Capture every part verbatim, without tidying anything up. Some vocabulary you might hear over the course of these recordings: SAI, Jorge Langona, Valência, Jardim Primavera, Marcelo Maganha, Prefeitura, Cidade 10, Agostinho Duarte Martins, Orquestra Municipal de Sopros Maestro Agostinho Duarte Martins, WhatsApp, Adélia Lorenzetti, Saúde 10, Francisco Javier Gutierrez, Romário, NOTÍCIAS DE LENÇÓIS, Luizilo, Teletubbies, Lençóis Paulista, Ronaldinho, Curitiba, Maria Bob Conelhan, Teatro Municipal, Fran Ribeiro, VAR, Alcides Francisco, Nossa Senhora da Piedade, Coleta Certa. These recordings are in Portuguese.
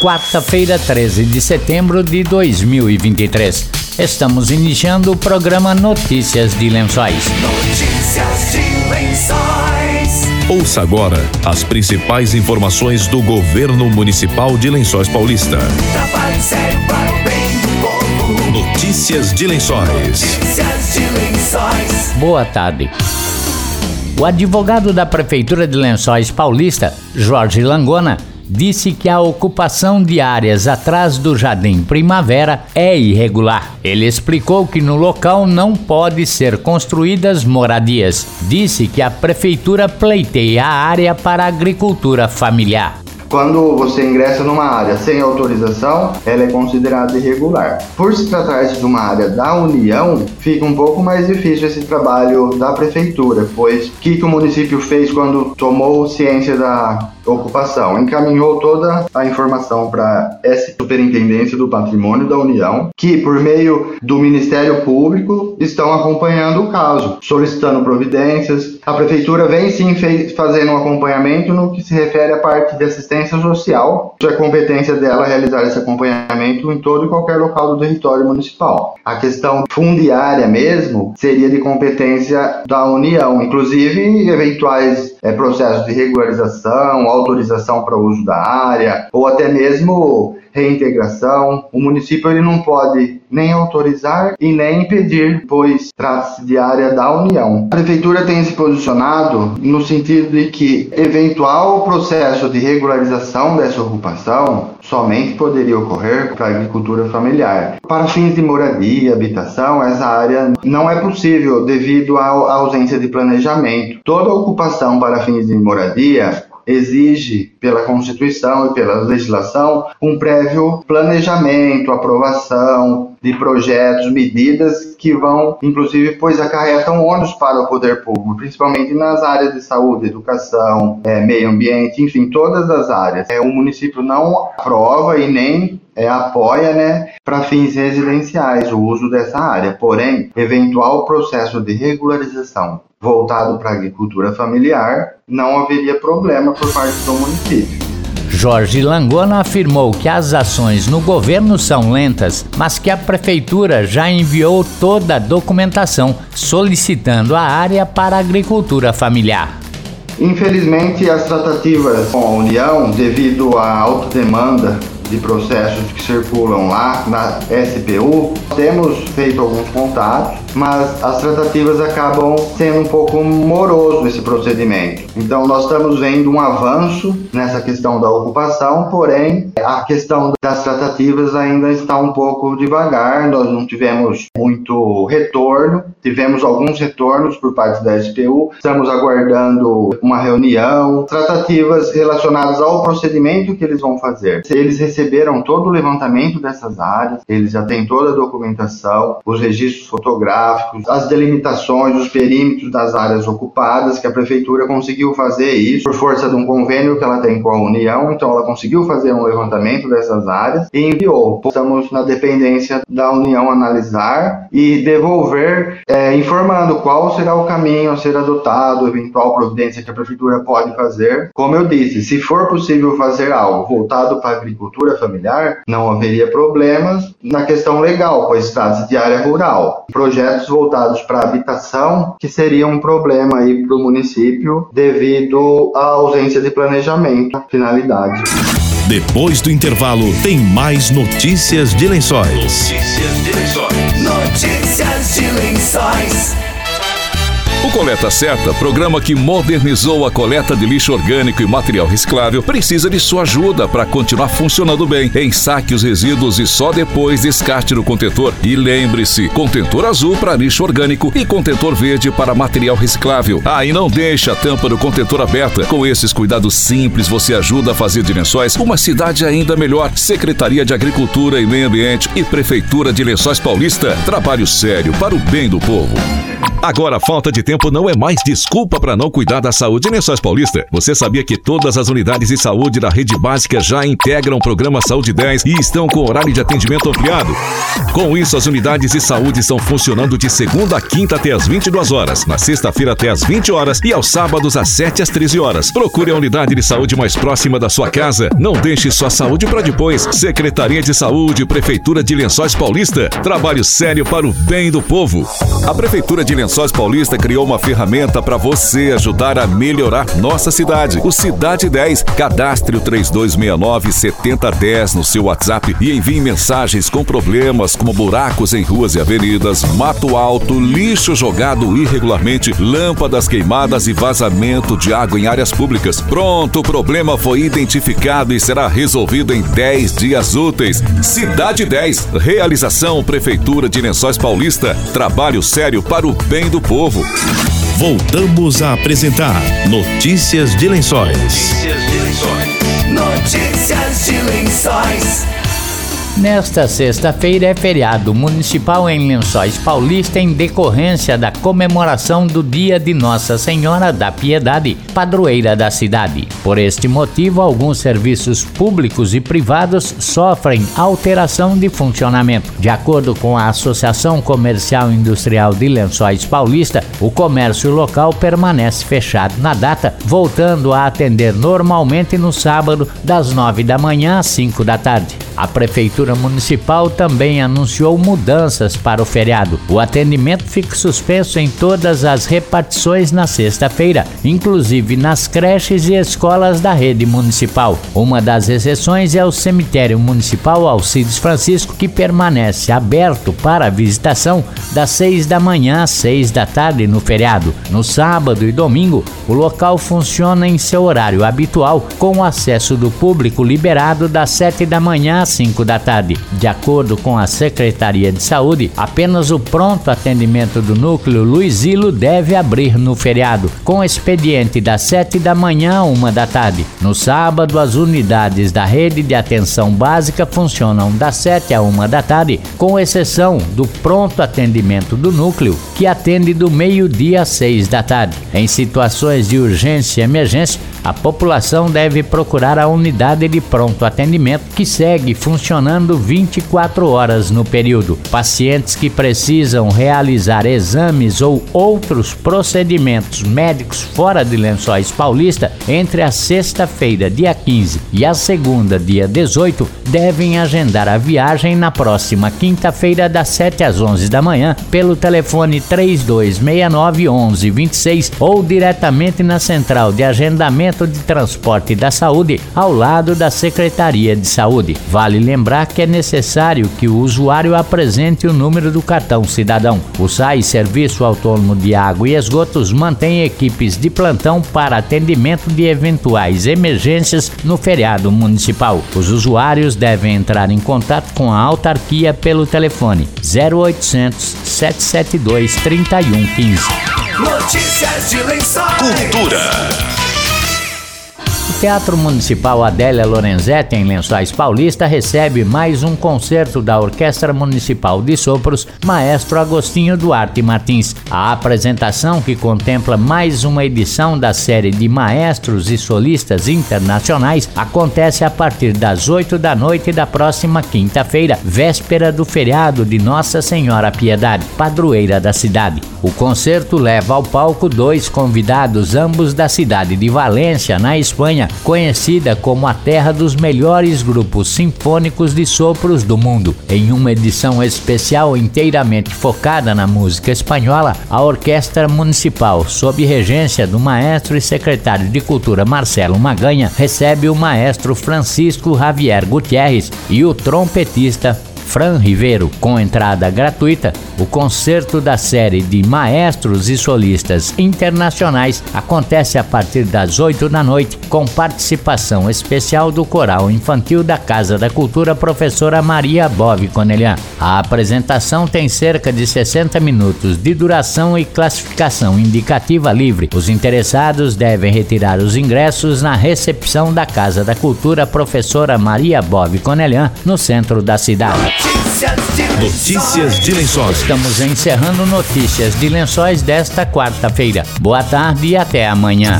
quarta-feira, treze de setembro de dois mil e vinte e três. Estamos iniciando o programa Notícias de Lençóis. Notícias de Lençóis. Ouça agora as principais informações do Governo Municipal de Lençóis Paulista. Notícias de Lençóis. Notícias de Lençóis. Boa tarde. O advogado da Prefeitura de Lençóis Paulista, Jorge Langona, disse que a ocupação de áreas atrás do Jardim Primavera é irregular. Ele explicou que no local não pode ser construídas moradias. Disse que a Prefeitura pleiteia a área para a agricultura familiar. Quando você ingressa numa área sem autorização, ela é considerada irregular. Por se tratar-se de uma área da União, fica um pouco mais difícil esse trabalho da Prefeitura, pois o que, que o município fez quando tomou ciência da ocupação? Encaminhou toda a informação para essa Superintendência do Patrimônio da União, que por meio do Ministério Público estão acompanhando o caso, solicitando providências. A Prefeitura vem sim fazendo um acompanhamento no que se refere à parte de assistência social, é competência dela realizar esse acompanhamento em todo e qualquer local do território municipal. A questão fundiária mesmo seria de competência da União, inclusive eventuais é, processos de regularização, autorização para uso da área ou até mesmo reintegração. O município ele não pode nem autorizar e nem impedir, pois trata-se de área da União. A Prefeitura tem se posicionado no sentido de que eventual processo de regularização dessa ocupação somente poderia ocorrer para a agricultura familiar. Para fins de moradia, habitação, essa área não é possível devido à ausência de planejamento. Toda ocupação para fins de moradia exige, pela Constituição e pela legislação, um prévio planejamento, aprovação de projetos, medidas que vão, inclusive, pois acarretam ônus para o poder público, principalmente nas áreas de saúde, educação, é, meio ambiente, enfim, todas as áreas. É, o município não aprova e nem é, apoia, né, para fins residenciais o uso dessa área. Porém, eventual processo de regularização voltado para a agricultura familiar, não haveria problema por parte do município. Jorge Langona afirmou que as ações no governo são lentas, mas que a Prefeitura já enviou toda a documentação solicitando a área para a agricultura familiar. Infelizmente, as tratativas com a União, devido à alta demanda de processos que circulam lá na S P U, temos feito alguns contatos, mas as tratativas acabam sendo um pouco moroso esse procedimento. Então nós estamos vendo um avanço nessa questão da ocupação, porém a questão das tratativas ainda está um pouco devagar, nós não tivemos muito retorno, tivemos alguns retornos por parte da S P U, estamos aguardando uma reunião, tratativas relacionadas ao procedimento que eles vão fazer. Eles receberam receberam todo o levantamento dessas áreas, eles já têm toda a documentação, os registros fotográficos, as delimitações, os perímetros das áreas ocupadas, que a Prefeitura conseguiu fazer isso por força de um convênio que ela tem com a União, então ela conseguiu fazer um levantamento dessas áreas e enviou. Estamos na dependência da União analisar e devolver, é, informando qual será o caminho a ser adotado, eventual providência que a Prefeitura pode fazer. Como eu disse, se for possível fazer algo voltado para a agricultura familiar, não haveria problemas na questão legal, pois trata-se de área rural. Projetos voltados para habitação, que seria um problema aí para o município devido à ausência de planejamento, finalidade. Depois do intervalo, tem mais Notícias de Lençóis. Notícias de Lençóis. Notícias de Lençóis. O Coleta Certa, programa que modernizou a coleta de lixo orgânico e material reciclável, precisa de sua ajuda para continuar funcionando bem. Ensaque os resíduos e só depois descarte no contentor. E lembre-se, contentor azul para lixo orgânico e contentor verde para material reciclável. Ah, e não deixe a tampa do contentor aberta. Com esses cuidados simples, você ajuda a fazer de Lençóis uma cidade ainda melhor. Secretaria de Agricultura e Meio Ambiente e Prefeitura de Lençóis Paulista. Trabalho sério para o bem do povo. Agora, falta de tempo. tempo não é mais desculpa para não cuidar da saúde em Lençóis Paulista. Você sabia que todas as unidades de saúde da rede básica já integram o programa Saúde dez e estão com horário de atendimento ampliado? Com isso, as unidades de saúde estão funcionando de segunda a quinta até as vinte e duas horas, na sexta-feira até as vinte horas e aos sábados às sete às treze horas. Procure a unidade de saúde mais próxima da sua casa. Não deixe sua saúde para depois. Secretaria de Saúde, Prefeitura de Lençóis Paulista. Trabalho sério para o bem do povo. A Prefeitura de Lençóis Paulista criou uma ferramenta para você ajudar a melhorar nossa cidade. O Cidade dez. Cadastre o três dois seis nove sete zero um zero no seu WhatsApp e envie mensagens com problemas como buracos em ruas e avenidas, mato alto, lixo jogado irregularmente, lâmpadas queimadas e vazamento de água em áreas públicas. Pronto, o problema foi identificado e será resolvido em dez dias úteis. Cidade dez. Realização Prefeitura de Lençóis Paulista. Trabalho sério para o bem do povo. Voltamos a apresentar Notícias de Lençóis. Notícias de Lençóis. Notícias de Lençóis. Nesta sexta-feira é feriado municipal em Lençóis Paulista em decorrência da comemoração do Dia de Nossa Senhora da Piedade, padroeira da cidade. Por este motivo, alguns serviços públicos e privados sofrem alteração de funcionamento. De acordo com a Associação Comercial Industrial de Lençóis Paulista, o comércio local permanece fechado na data, voltando a atender normalmente no sábado das nove da manhã às cinco da tarde. A Prefeitura A Municipal também anunciou mudanças para o feriado. O atendimento fica suspenso em todas as repartições na sexta-feira, inclusive nas creches e escolas da rede municipal. Uma das exceções é o cemitério municipal Alcides Francisco, que permanece aberto para visitação das seis da manhã às seis da tarde no feriado. No sábado e domingo, o local funciona em seu horário habitual, com o acesso do público liberado das sete da manhã às cinco da tarde. De acordo com a Secretaria de Saúde, apenas o pronto atendimento do núcleo Luizilo deve abrir no feriado, com expediente das sete da manhã a uma da tarde. No sábado, as unidades da rede de atenção básica funcionam das sete a uma da tarde, com exceção do pronto atendimento do núcleo, que atende do meio-dia às seis da tarde. Em situações de urgência e emergência, a população deve procurar a unidade de pronto atendimento, que segue funcionando vinte e quatro horas no período. Pacientes que precisam realizar exames ou outros procedimentos médicos fora de Lençóis Paulista, entre a sexta-feira, dia quinze, e a segunda, dia dezoito, devem agendar a viagem na próxima quinta-feira, das sete às onze da manhã, pelo telefone três dois seis nove um um dois seis ou diretamente na Central de Agendamento de Transporte da Saúde, ao lado da Secretaria de Saúde. Vale lembrar que é necessário que o usuário apresente o número do cartão cidadão. O S A I, Serviço Autônomo de Água e Esgotos, mantém equipes de plantão para atendimento de eventuais emergências no feriado municipal. Os usuários devem entrar em contato com a autarquia pelo telefone zero oitocentos, sete sete dois, três um um cinco. Notícias de Lençóis. Cultura. O Teatro Municipal Adélia Lorenzetti, em Lençóis Paulista, recebe mais um concerto da Orquestra Municipal de Sopros Maestro Agostinho Duarte Martins. A apresentação, que contempla mais uma edição da série de maestros e solistas internacionais, acontece a partir das oito da noite da próxima quinta-feira, véspera do feriado de Nossa Senhora Piedade, padroeira da cidade. O concerto leva ao palco dois convidados, ambos da cidade de Valência, na Espanha, conhecida como a terra dos melhores grupos sinfônicos de sopros do mundo. Em uma edição especial inteiramente focada na música espanhola, a Orquestra Municipal, sob regência do maestro e secretário de Cultura Marcelo Maganha, recebe o maestro Francisco Javier Gutierrez e o trompetista Fran Ribeiro. Com entrada gratuita, o concerto da série de maestros e solistas internacionais acontece a partir das oito da noite, com participação especial do Coral Infantil da Casa da Cultura Professora Maria Bob Conelhan. A apresentação tem cerca de sessenta minutos de duração e classificação indicativa livre. Os interessados devem retirar os ingressos na recepção da Casa da Cultura Professora Maria Bob Conelhan, no centro da cidade. Notícias de Lençóis. Estamos encerrando Notícias de Lençóis desta quarta-feira. Boa tarde e até amanhã.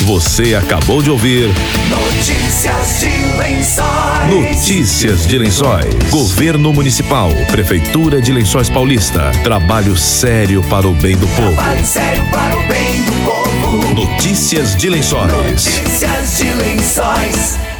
Você acabou de ouvir Notícias de Lençóis. Notícias de Lençóis. Governo Municipal, Prefeitura de Lençóis Paulista. Trabalho sério para o bem do povo. Trabalho sério para o bem do povo. Notícias de Lençóis. Notícias de Lençóis.